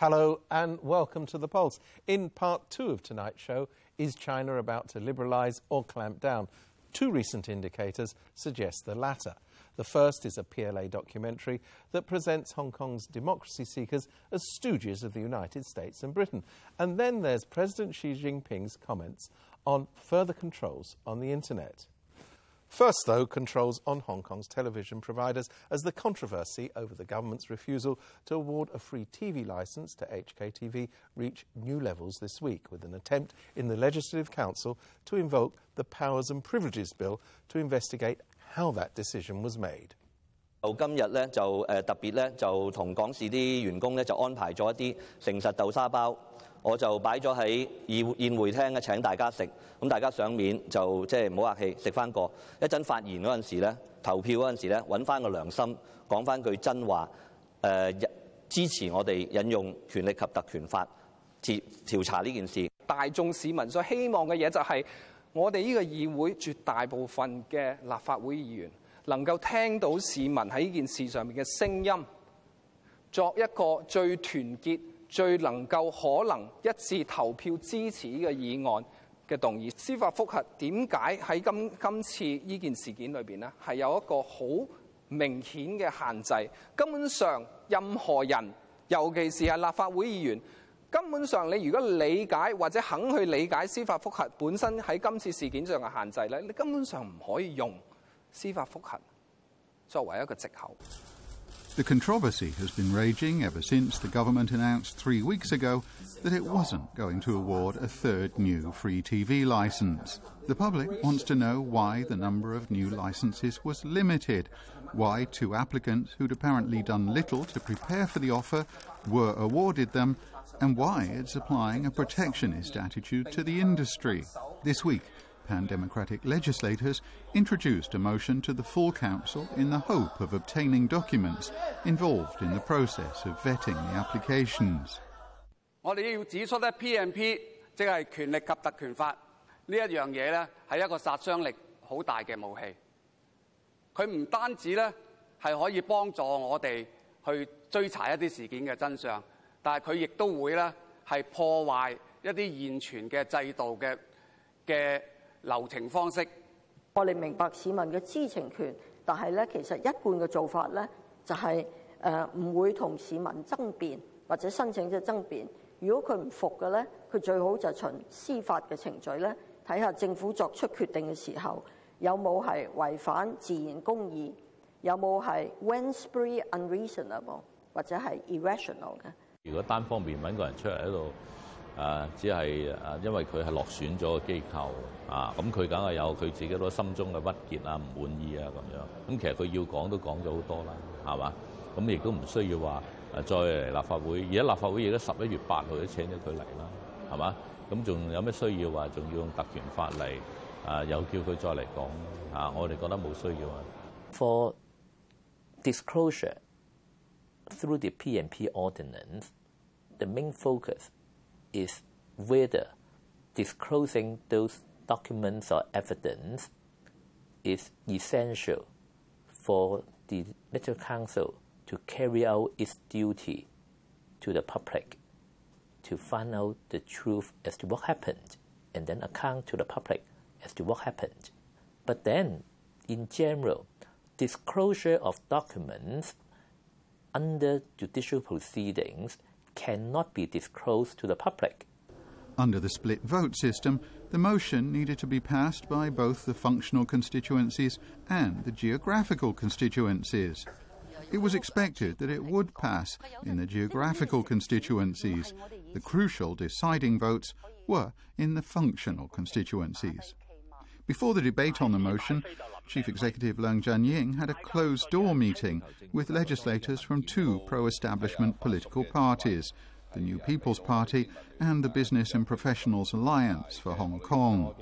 Hello and welcome to The Pulse. In part two of tonight's show, is China about to liberalise or clamp down? Two recent indicators suggest the latter. The first is a PLA documentary that presents Hong Kong's democracy seekers as stooges of the United States and Britain. And then there's President Xi Jinping's comments on further controls on the internet. First, though, controls on Hong Kong's television providers as the controversy over the government's refusal to award a free TV licence to HKTV reached new levels this week with an attempt in the Legislative Council to invoke the Powers and Privileges Bill to investigate how that decision was made. 今日咧就特別咧就同港視啲員工咧就安排咗一啲誠實豆沙包，我就擺咗喺宴會廳嘅請大家食，咁大家上面就即係唔好客氣食翻個。一陣發言嗰陣時咧，投票嗰陣時咧，揾翻個良心，講翻句真話，支持我哋引用權力及特權法調查呢件事。大眾市民所希望嘅嘢就係我哋呢個議會絕大部分嘅立法會議員。 能夠聽到市民喺呢件事上面嘅聲音，作一個最團結、最能夠可能一致投票支持嘅議案嘅動議。司法覆核點解喺今次呢件事件裏邊咧，係有一個好明顯嘅限制？根本上任何人，尤其是係立法會議員，根本上你如果理解或者肯去理解司法覆核本身喺今次事件上嘅限制咧，你根本上唔可以用。 The controversy has been raging ever since the government announced 3 weeks ago that it wasn't going to award a third new free TV licence. The public wants to know why the number of new licences was limited, why two applicants who'd apparently done little to prepare for the offer were awarded them, and why it's applying a protectionist attitude to the industry. This week, pan-democratic legislators introduced a motion to the full council in the hope of obtaining documents involved in the process of vetting the applications. 我哋要指出咧 ，PMP 即係權力及特權法呢一樣嘢咧，係一個殺傷力好大嘅武器。佢唔單止咧係可以幫助我哋去追查一啲事件嘅真相，但係佢亦都會咧係破壞一啲現存嘅制度嘅流程方式，我哋明白市民嘅知情權，但係咧，其實一貫嘅做法咧，就係唔會同市民爭辯或者申請者爭辯。如果佢唔服嘅咧，佢最好就循司法嘅程序咧，睇下政府作出決定嘅時候有冇係違反自然公義，有冇係 wenspree unreasonable 或者係 irrational 嘅。如果單方面揾個人出嚟喺度。 只係因為佢係落選咗嘅機構啊，咁佢梗係有佢自己多心中嘅鬱結啊、唔滿意啊咁樣。咁其實佢要講都講咗好多啦，係嘛？咁亦都唔需要話再嚟立法會。而家立法會而家11月8號都請咗佢嚟啦，係嘛？咁仲有咩需要話仲要用特權法嚟又叫佢再嚟講啊？我哋覺得冇需要啊。For disclosure through the PMP ordinance, the main focus. Is whether disclosing those documents or evidence is essential for the Legislative Council to carry out its duty to the public, to find out the truth as to what happened, and then account to the public as to what happened. But then, in general, disclosure of documents under judicial proceedings cannot be disclosed to the public. Under the split vote system, the motion needed to be passed by both the functional constituencies and the geographical constituencies. It was expected that it would pass in the geographical constituencies. The crucial deciding votes were in the functional constituencies. Before the debate on the motion, Chief Executive Leung Jianying had a closed-door meeting with legislators from two pro-establishment political parties, the New People's Party and the Business and Professionals Alliance for Hong Kong.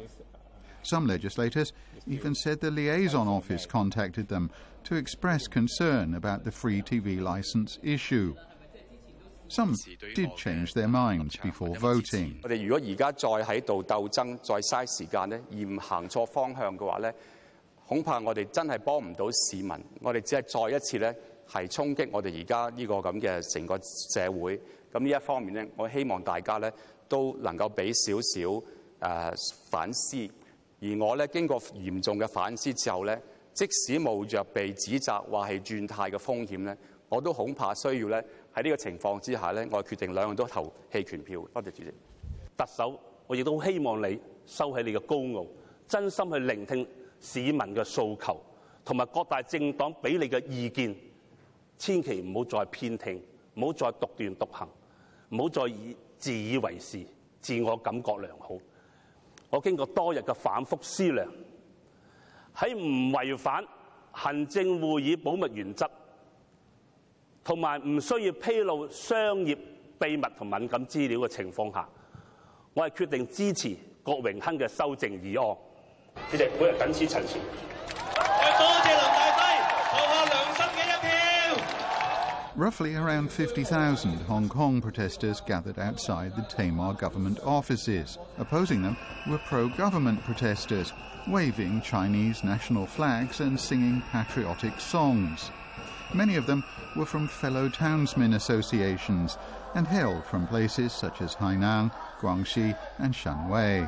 Some legislators even said the liaison office contacted them to express concern about the free TV licence issue. Some did change their minds before voting. 我哋如果而家再喺度鬥爭，再嘥時間咧，而唔行錯方向嘅話咧，恐怕我哋真係幫唔到市民。我哋只係再一次咧係衝擊我哋而家呢個咁嘅成個社會，咁呢一方面咧，我希望大家咧都能夠俾少少反思。而我咧經過嚴重嘅反思之後咧，即使冒著被指責話係轉態嘅風險咧，我都恐怕需要咧喺呢個情況之下咧，我決定兩樣都投棄權票。多謝主席。特首，我亦都希望你收起你嘅高傲，真心去聆聽市民嘅訴求，同埋各大政黨俾你嘅意見，千祈唔好再偏聽，唔好再獨斷獨行，唔好再自以為是、自我感覺良好。我經過多日嘅反覆思量，喺唔違反行政會議保密原則，同埋唔需要披露商業秘密同敏感資料嘅情況下，我係決定支持郭榮鏗嘅修正議案。主席，我謹此陳辭。Roughly around 50,000 Hong Kong protesters gathered outside the Tamar government offices. Opposing them were pro-government protesters, waving Chinese national flags and singing patriotic songs. Many of them were from fellow townsmen associations and hailed from places such as Hainan, Guangxi and Shanwei.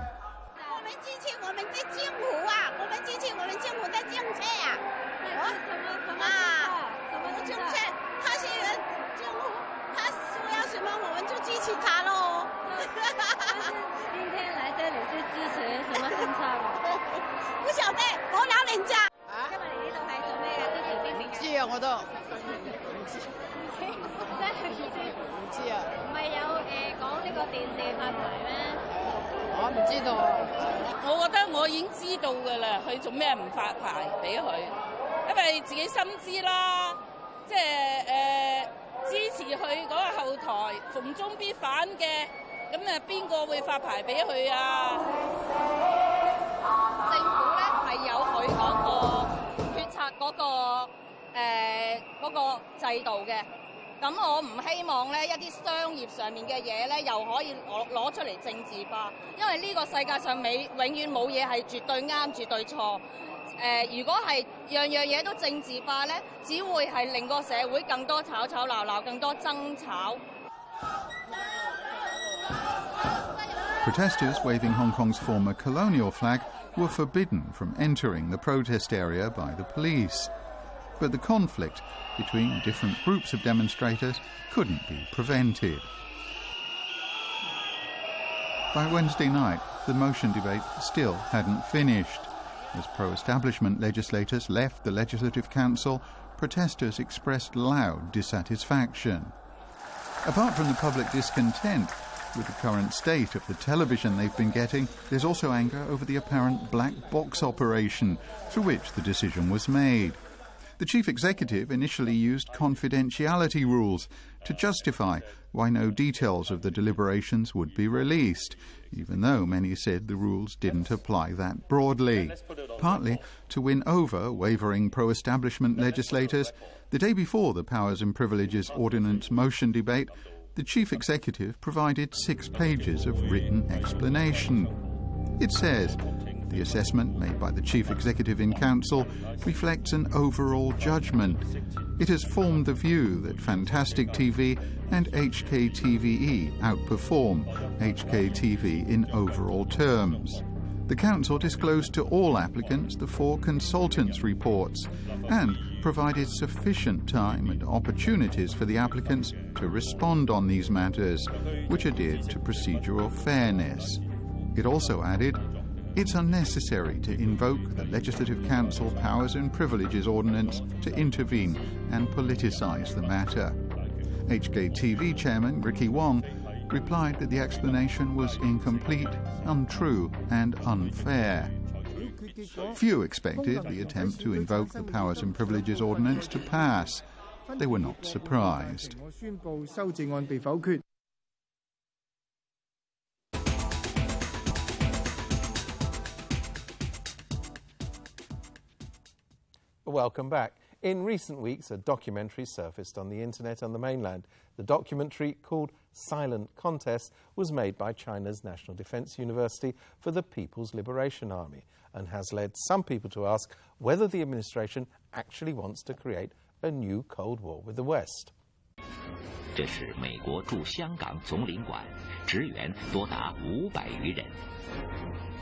Protesters waving Hong Kong's former colonial flag were forbidden from entering the protest area by the police. But the conflict between different groups of demonstrators couldn't be prevented. By Wednesday night, the motion debate still hadn't finished. As pro-establishment legislators left the Legislative Council, protesters expressed loud dissatisfaction. Apart from the public discontent with the current state of the television they've been getting, there's also anger over the apparent black box operation through which the decision was made. The chief executive initially used confidentiality rules to justify why no details of the deliberations would be released, even though many said the rules didn't apply that broadly. Partly to win over wavering pro-establishment legislators, the day before the Powers and Privileges Ordinance motion debate, the chief executive provided 6 pages of written explanation. It says, the assessment made by the Chief Executive in Council reflects an overall judgment. It has formed the view that Fantastic TV and HKTVE outperform HKTV in overall terms. The Council disclosed to all applicants the 4 consultants' reports and provided sufficient time and opportunities for the applicants to respond on these matters, which adhered to procedural fairness. It also added, it's unnecessary to invoke the Legislative Council Powers and Privileges Ordinance to intervene and politicise the matter. HKTV Chairman Ricky Wong replied that the explanation was incomplete, untrue and unfair. Few expected the attempt to invoke the Powers and Privileges Ordinance to pass. They were not surprised. Welcome back. In recent weeks, a documentary surfaced on the internet on the mainland. The documentary, called Silent Contest, was made by China's National Defense University for the People's Liberation Army and has led some people to ask whether the administration actually wants to create a new Cold War with the West. 这是美国驻香港总领馆职员多达500余人，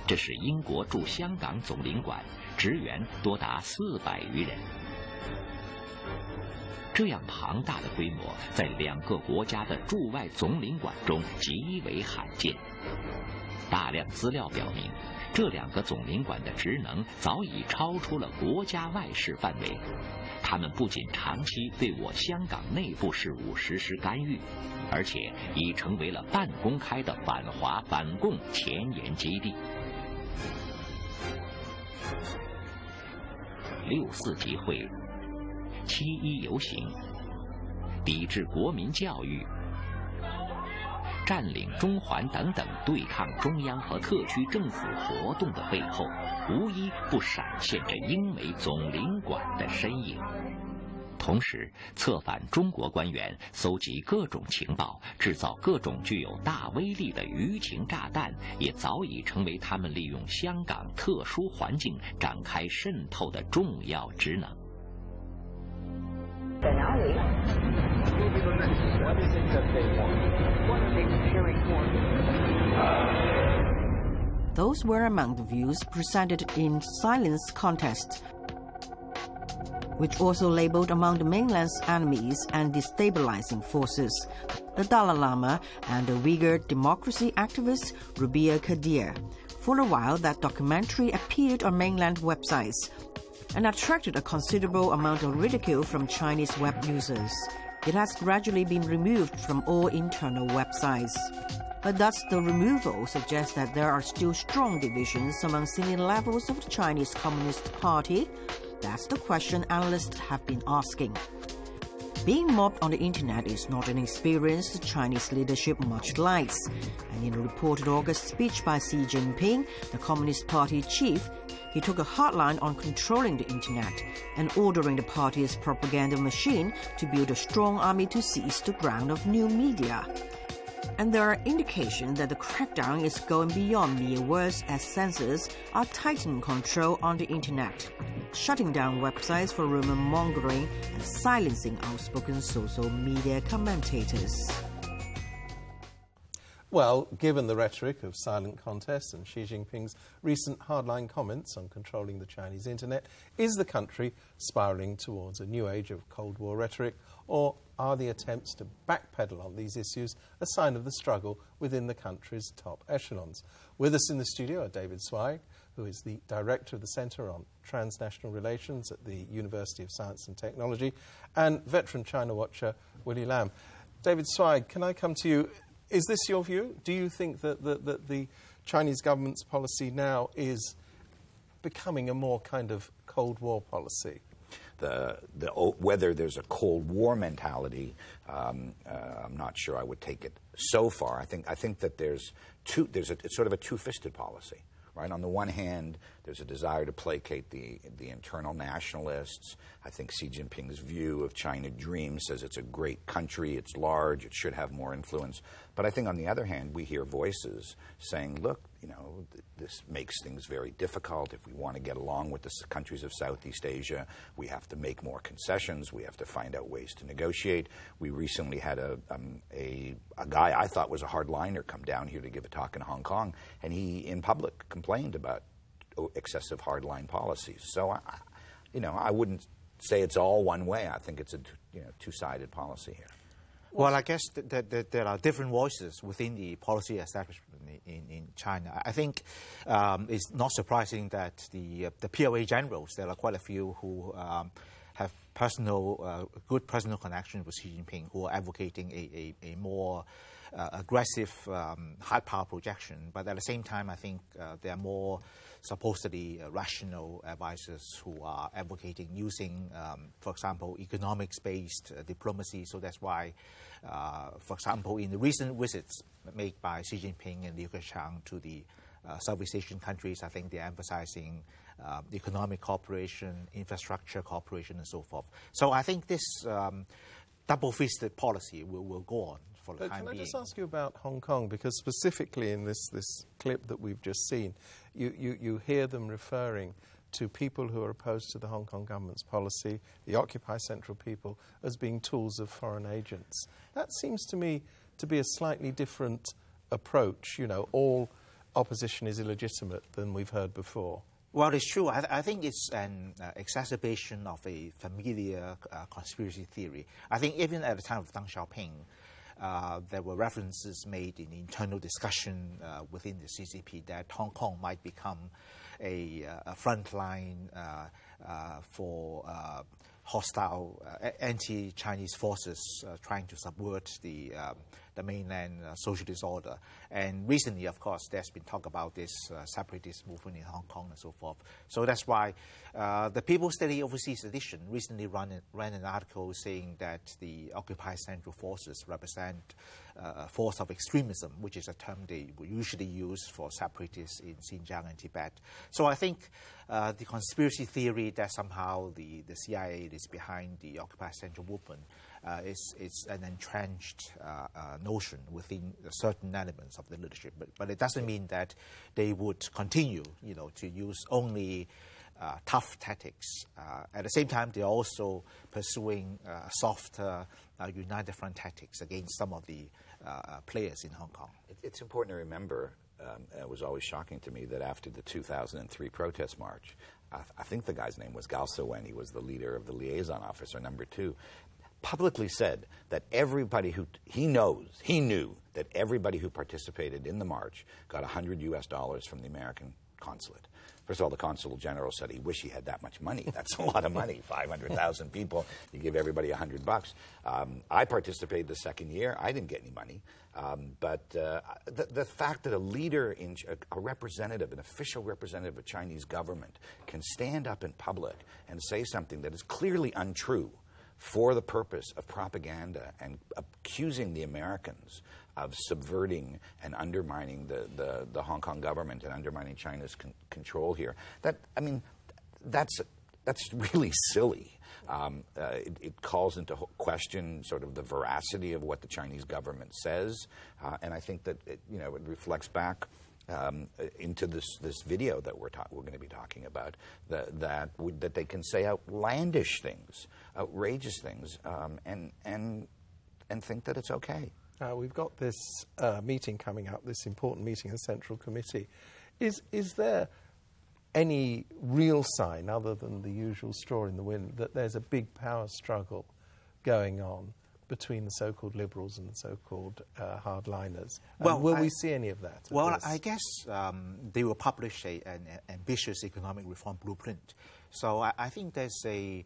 这是英国驻香港总领馆职员多达400余人。这样庞大的规模，在两个国家的驻外总领馆中极为罕见。大量资料表明，这两个总领馆的职能早已超出了国家外事范围。 他们不仅长期对我香港内部事务实施干预，而且已成为了半公开的反华反共前沿基地。6四集会、7一游行、抵制国民教育、占领中环等等对抗中央和特区政府活动的背后。 无一不闪现着英美总领馆的身影，同时策反中国官员搜集各种情报，制造各种具有大威力的舆情炸弹，也早已成为他们利用香港特殊环境展开渗透的重要职能。在哪里？Those were among the views presented in Silent Contest, which also labeled among the mainland's enemies and destabilizing forces the Dalai Lama and the Uyghur democracy activist Rubia Kadeer. For a while, that documentary appeared on mainland websites and attracted a considerable amount of ridicule from Chinese web users. It has gradually been removed from all internal websites. But thus the removal suggests that there are still strong divisions among senior levels of the Chinese Communist Party. That's the question analysts have been asking. Being mobbed on the internet is not an experience the Chinese leadership much likes. And in a reported August speech by Xi Jinping, the Communist Party chief, he took a hard line on controlling the internet and ordering the party's propaganda machine to build a strong army to seize the ground of new media. And there are indications that the crackdown is going beyond mere words as censors are tightening control on the internet, shutting down websites for rumor-mongering and silencing outspoken social media commentators. Well, given the rhetoric of Silent Contest and Xi Jinping's recent hardline comments on controlling the Chinese internet, is the country spiralling towards a new age of Cold War rhetoric, or are the attempts to backpedal on these issues a sign of the struggle within the country's top echelons? With us in the studio are David Swig, who is the director of the Centre on Transnational Relations at the University of Science and Technology, and veteran China watcher Willie Lam. David Swig, can I come to you? Is this your view? Do you think that the Chinese government's policy now is becoming a more kind of Cold War policy? Whether there's a Cold War mentality, I'm not sure I would take it so far. I think that there's sort of a two-fisted policy, right? On the one hand, there's a desire to placate the internal nationalists. I think Xi Jinping's view of China Dream says it's a great country, it's large, it should have more influence. But I think on the other hand, we hear voices saying, look, you know, this makes things very difficult. If we want to get along with the countries of Southeast Asia, we have to make more concessions. We have to find out ways to negotiate. We recently had a guy I thought was a hardliner come down here to give a talk in Hong Kong, and he, in public, complained about excessive hardline policies. So, you know, I wouldn't say it's all one way. I think it's a two-sided policy here. Well, I guess that there are different voices within the policy establishment in China. I think it's not surprising that the PLA generals, there are quite a few who have good personal connections with Xi Jinping, who are advocating a more aggressive high power projection. But at the same time, I think there are more supposedly rational advisors who are advocating using, for example, economics-based diplomacy. So that's why, for example, in the recent visits made by Xi Jinping and Li Keqiang to the Southeast Asian countries, I think they're emphasizing economic cooperation, infrastructure cooperation, and so forth. So I think this double-fisted policy will go on. But can I just ask you about Hong Kong? Because specifically in this clip that we've just seen, you hear them referring to people who are opposed to the Hong Kong government's policy, the Occupy Central people, as being tools of foreign agents. That seems to me to be a slightly different approach, you know, all opposition is illegitimate than we've heard before. Well, it's true. I think it's an exacerbation of a familiar conspiracy theory. I think even at the time of Deng Xiaoping, there were references made in internal discussion within the CCP that Hong Kong might become a front line for hostile anti-Chinese forces trying to subvert the mainland socialist order. And recently, of course, there's been talk about this separatist movement in Hong Kong and so forth. So that's why the People's Study Overseas Edition recently ran an article saying that the Occupy Central forces represent a force of extremism, which is a term they usually use for separatists in Xinjiang and Tibet. So I think the conspiracy theory that somehow the CIA is behind the Occupy Central movement it's an entrenched notion within certain elements of the leadership, but it doesn't mean that they would continue, you know, to use only tough tactics. At the same time, they're also pursuing softer, united front tactics against some of the players in Hong Kong. It's important to remember, it was always shocking to me that after the 2003 protest march, I think the guy's name was Gao So-wen, he was the leader of the liaison officer, #2, publicly said that everybody who, he knew that everybody who participated in the march got $100 US from the American consulate. First of all, the consul general said he wished he had that much money. That's a lot of money, 500,000 people. You give everybody $100. I participated the second year. I didn't get any money. But the fact that a leader, a representative, an official representative of a Chinese government can stand up in public and say something that is clearly untrue for the purpose of propaganda and accusing the Americans of subverting and undermining the Hong Kong government and undermining China's control here. That, I mean, that's really silly. It calls into question sort of the veracity of what the Chinese government says, and I think that it, you know, it reflects back into this video that we're going to be talking about, that they can say outlandish things, outrageous things, and think that it's okay. We've got this meeting coming up, this important meeting of the Central Committee. Is there any real sign, other than the usual straw in the wind, that there's a big power struggle going on between the so-called liberals and the so-called hardliners? Well, will we see any of that? Well, I guess they will publish an ambitious economic reform blueprint. So I think there's a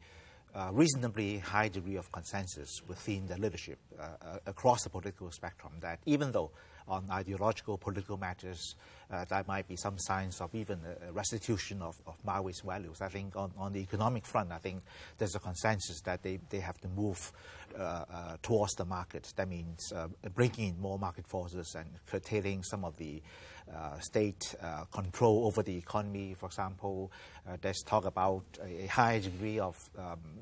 reasonably high degree of consensus within the leadership across the political spectrum that even though on ideological, political matters, there might be some signs of even a restitution of Maoist values. I think on the economic front, I think there's a consensus that they have to move towards the market. That means bringing in more market forces and curtailing some of the state control over the economy, for example. There's talk about a high degree of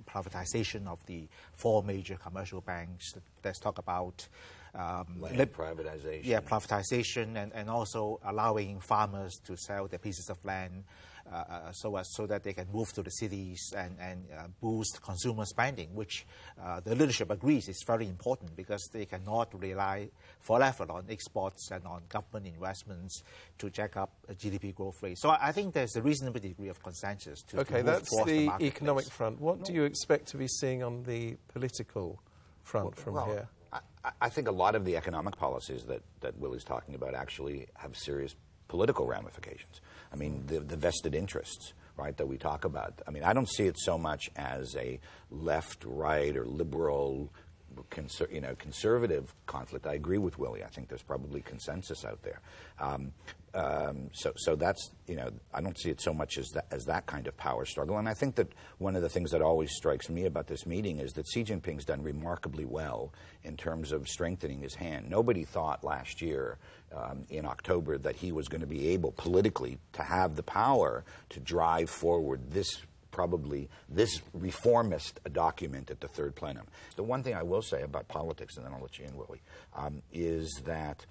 privatization of the 4 major commercial banks. There's talk about land privatization. Yeah, privatization and also allowing farmers to sell their pieces of land so that they can move to the cities and boost consumer spending, which the leadership agrees is very important because they cannot rely forever on exports and on government investments to jack up a GDP growth rate. So I think there's a reasonable degree of consensus to move towards the marketplace. Okay, that's the economic front. What do you expect to be seeing on the political front from here? I think a lot of the economic policies that Willie's talking about actually have serious political ramifications. I mean, the vested interests, right, that we talk about. I mean, I don't see it so much as a left, right, or liberal, conservative conflict. I agree with Willie. I think there's probably consensus out there. So that's, you know, I don't see it so much as that kind of power struggle. And I think that one of the things that always strikes me about this meeting is that Xi Jinping's done remarkably well in terms of strengthening his hand. Nobody thought last year in October that he was going to be able politically to have the power to drive forward this reformist document at the 3rd plenum. The one thing I will say about politics, and then I'll let you in, Willie, is that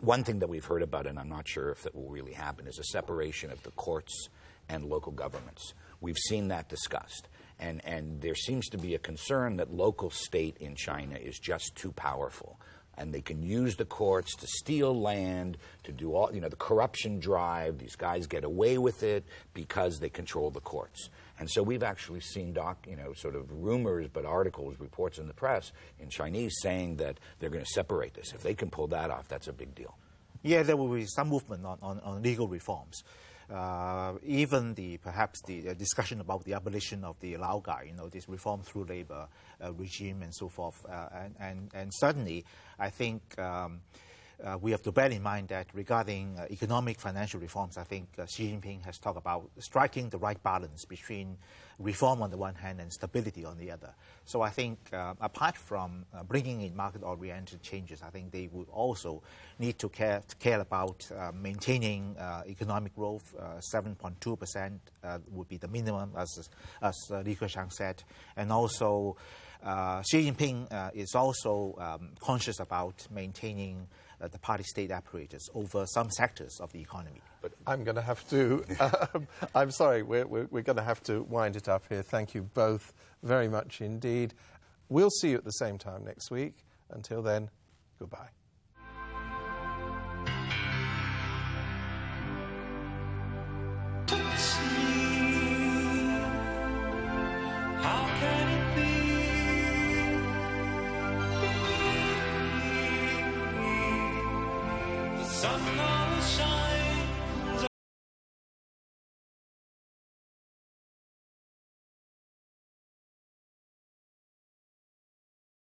one thing that we've heard about, and I'm not sure if that will really happen, is a separation of the courts and local governments. We've seen that discussed. And there seems to be a concern that local state in China is just too powerful. And they can use the courts to steal land, to do all, the corruption drive. These guys get away with it because they control the courts. And so we've actually seen, sort of rumors, but articles, reports in the press in Chinese saying that they're going to separate this. If they can pull that off, that's a big deal. Yeah, there will be some movement on legal reforms. Even perhaps the discussion about the abolition of the Lao Gai, this reform through labor regime and so forth. And certainly, I think we have to bear in mind that regarding economic financial reforms, I think Xi Jinping has talked about striking the right balance between reform on the one hand and stability on the other. So I think apart from bringing in market-oriented changes, I think they would also need to care about maintaining economic growth. 7.2% would be the minimum, as Li Keqiang said. And also Xi Jinping is also conscious about maintaining the party state apparatus over some sectors of the economy. But I'm going to have to, I'm sorry, we're going to have to wind it up here. Thank you both very much indeed. We'll see you at the same time next week. Until then, goodbye. Sun will shine.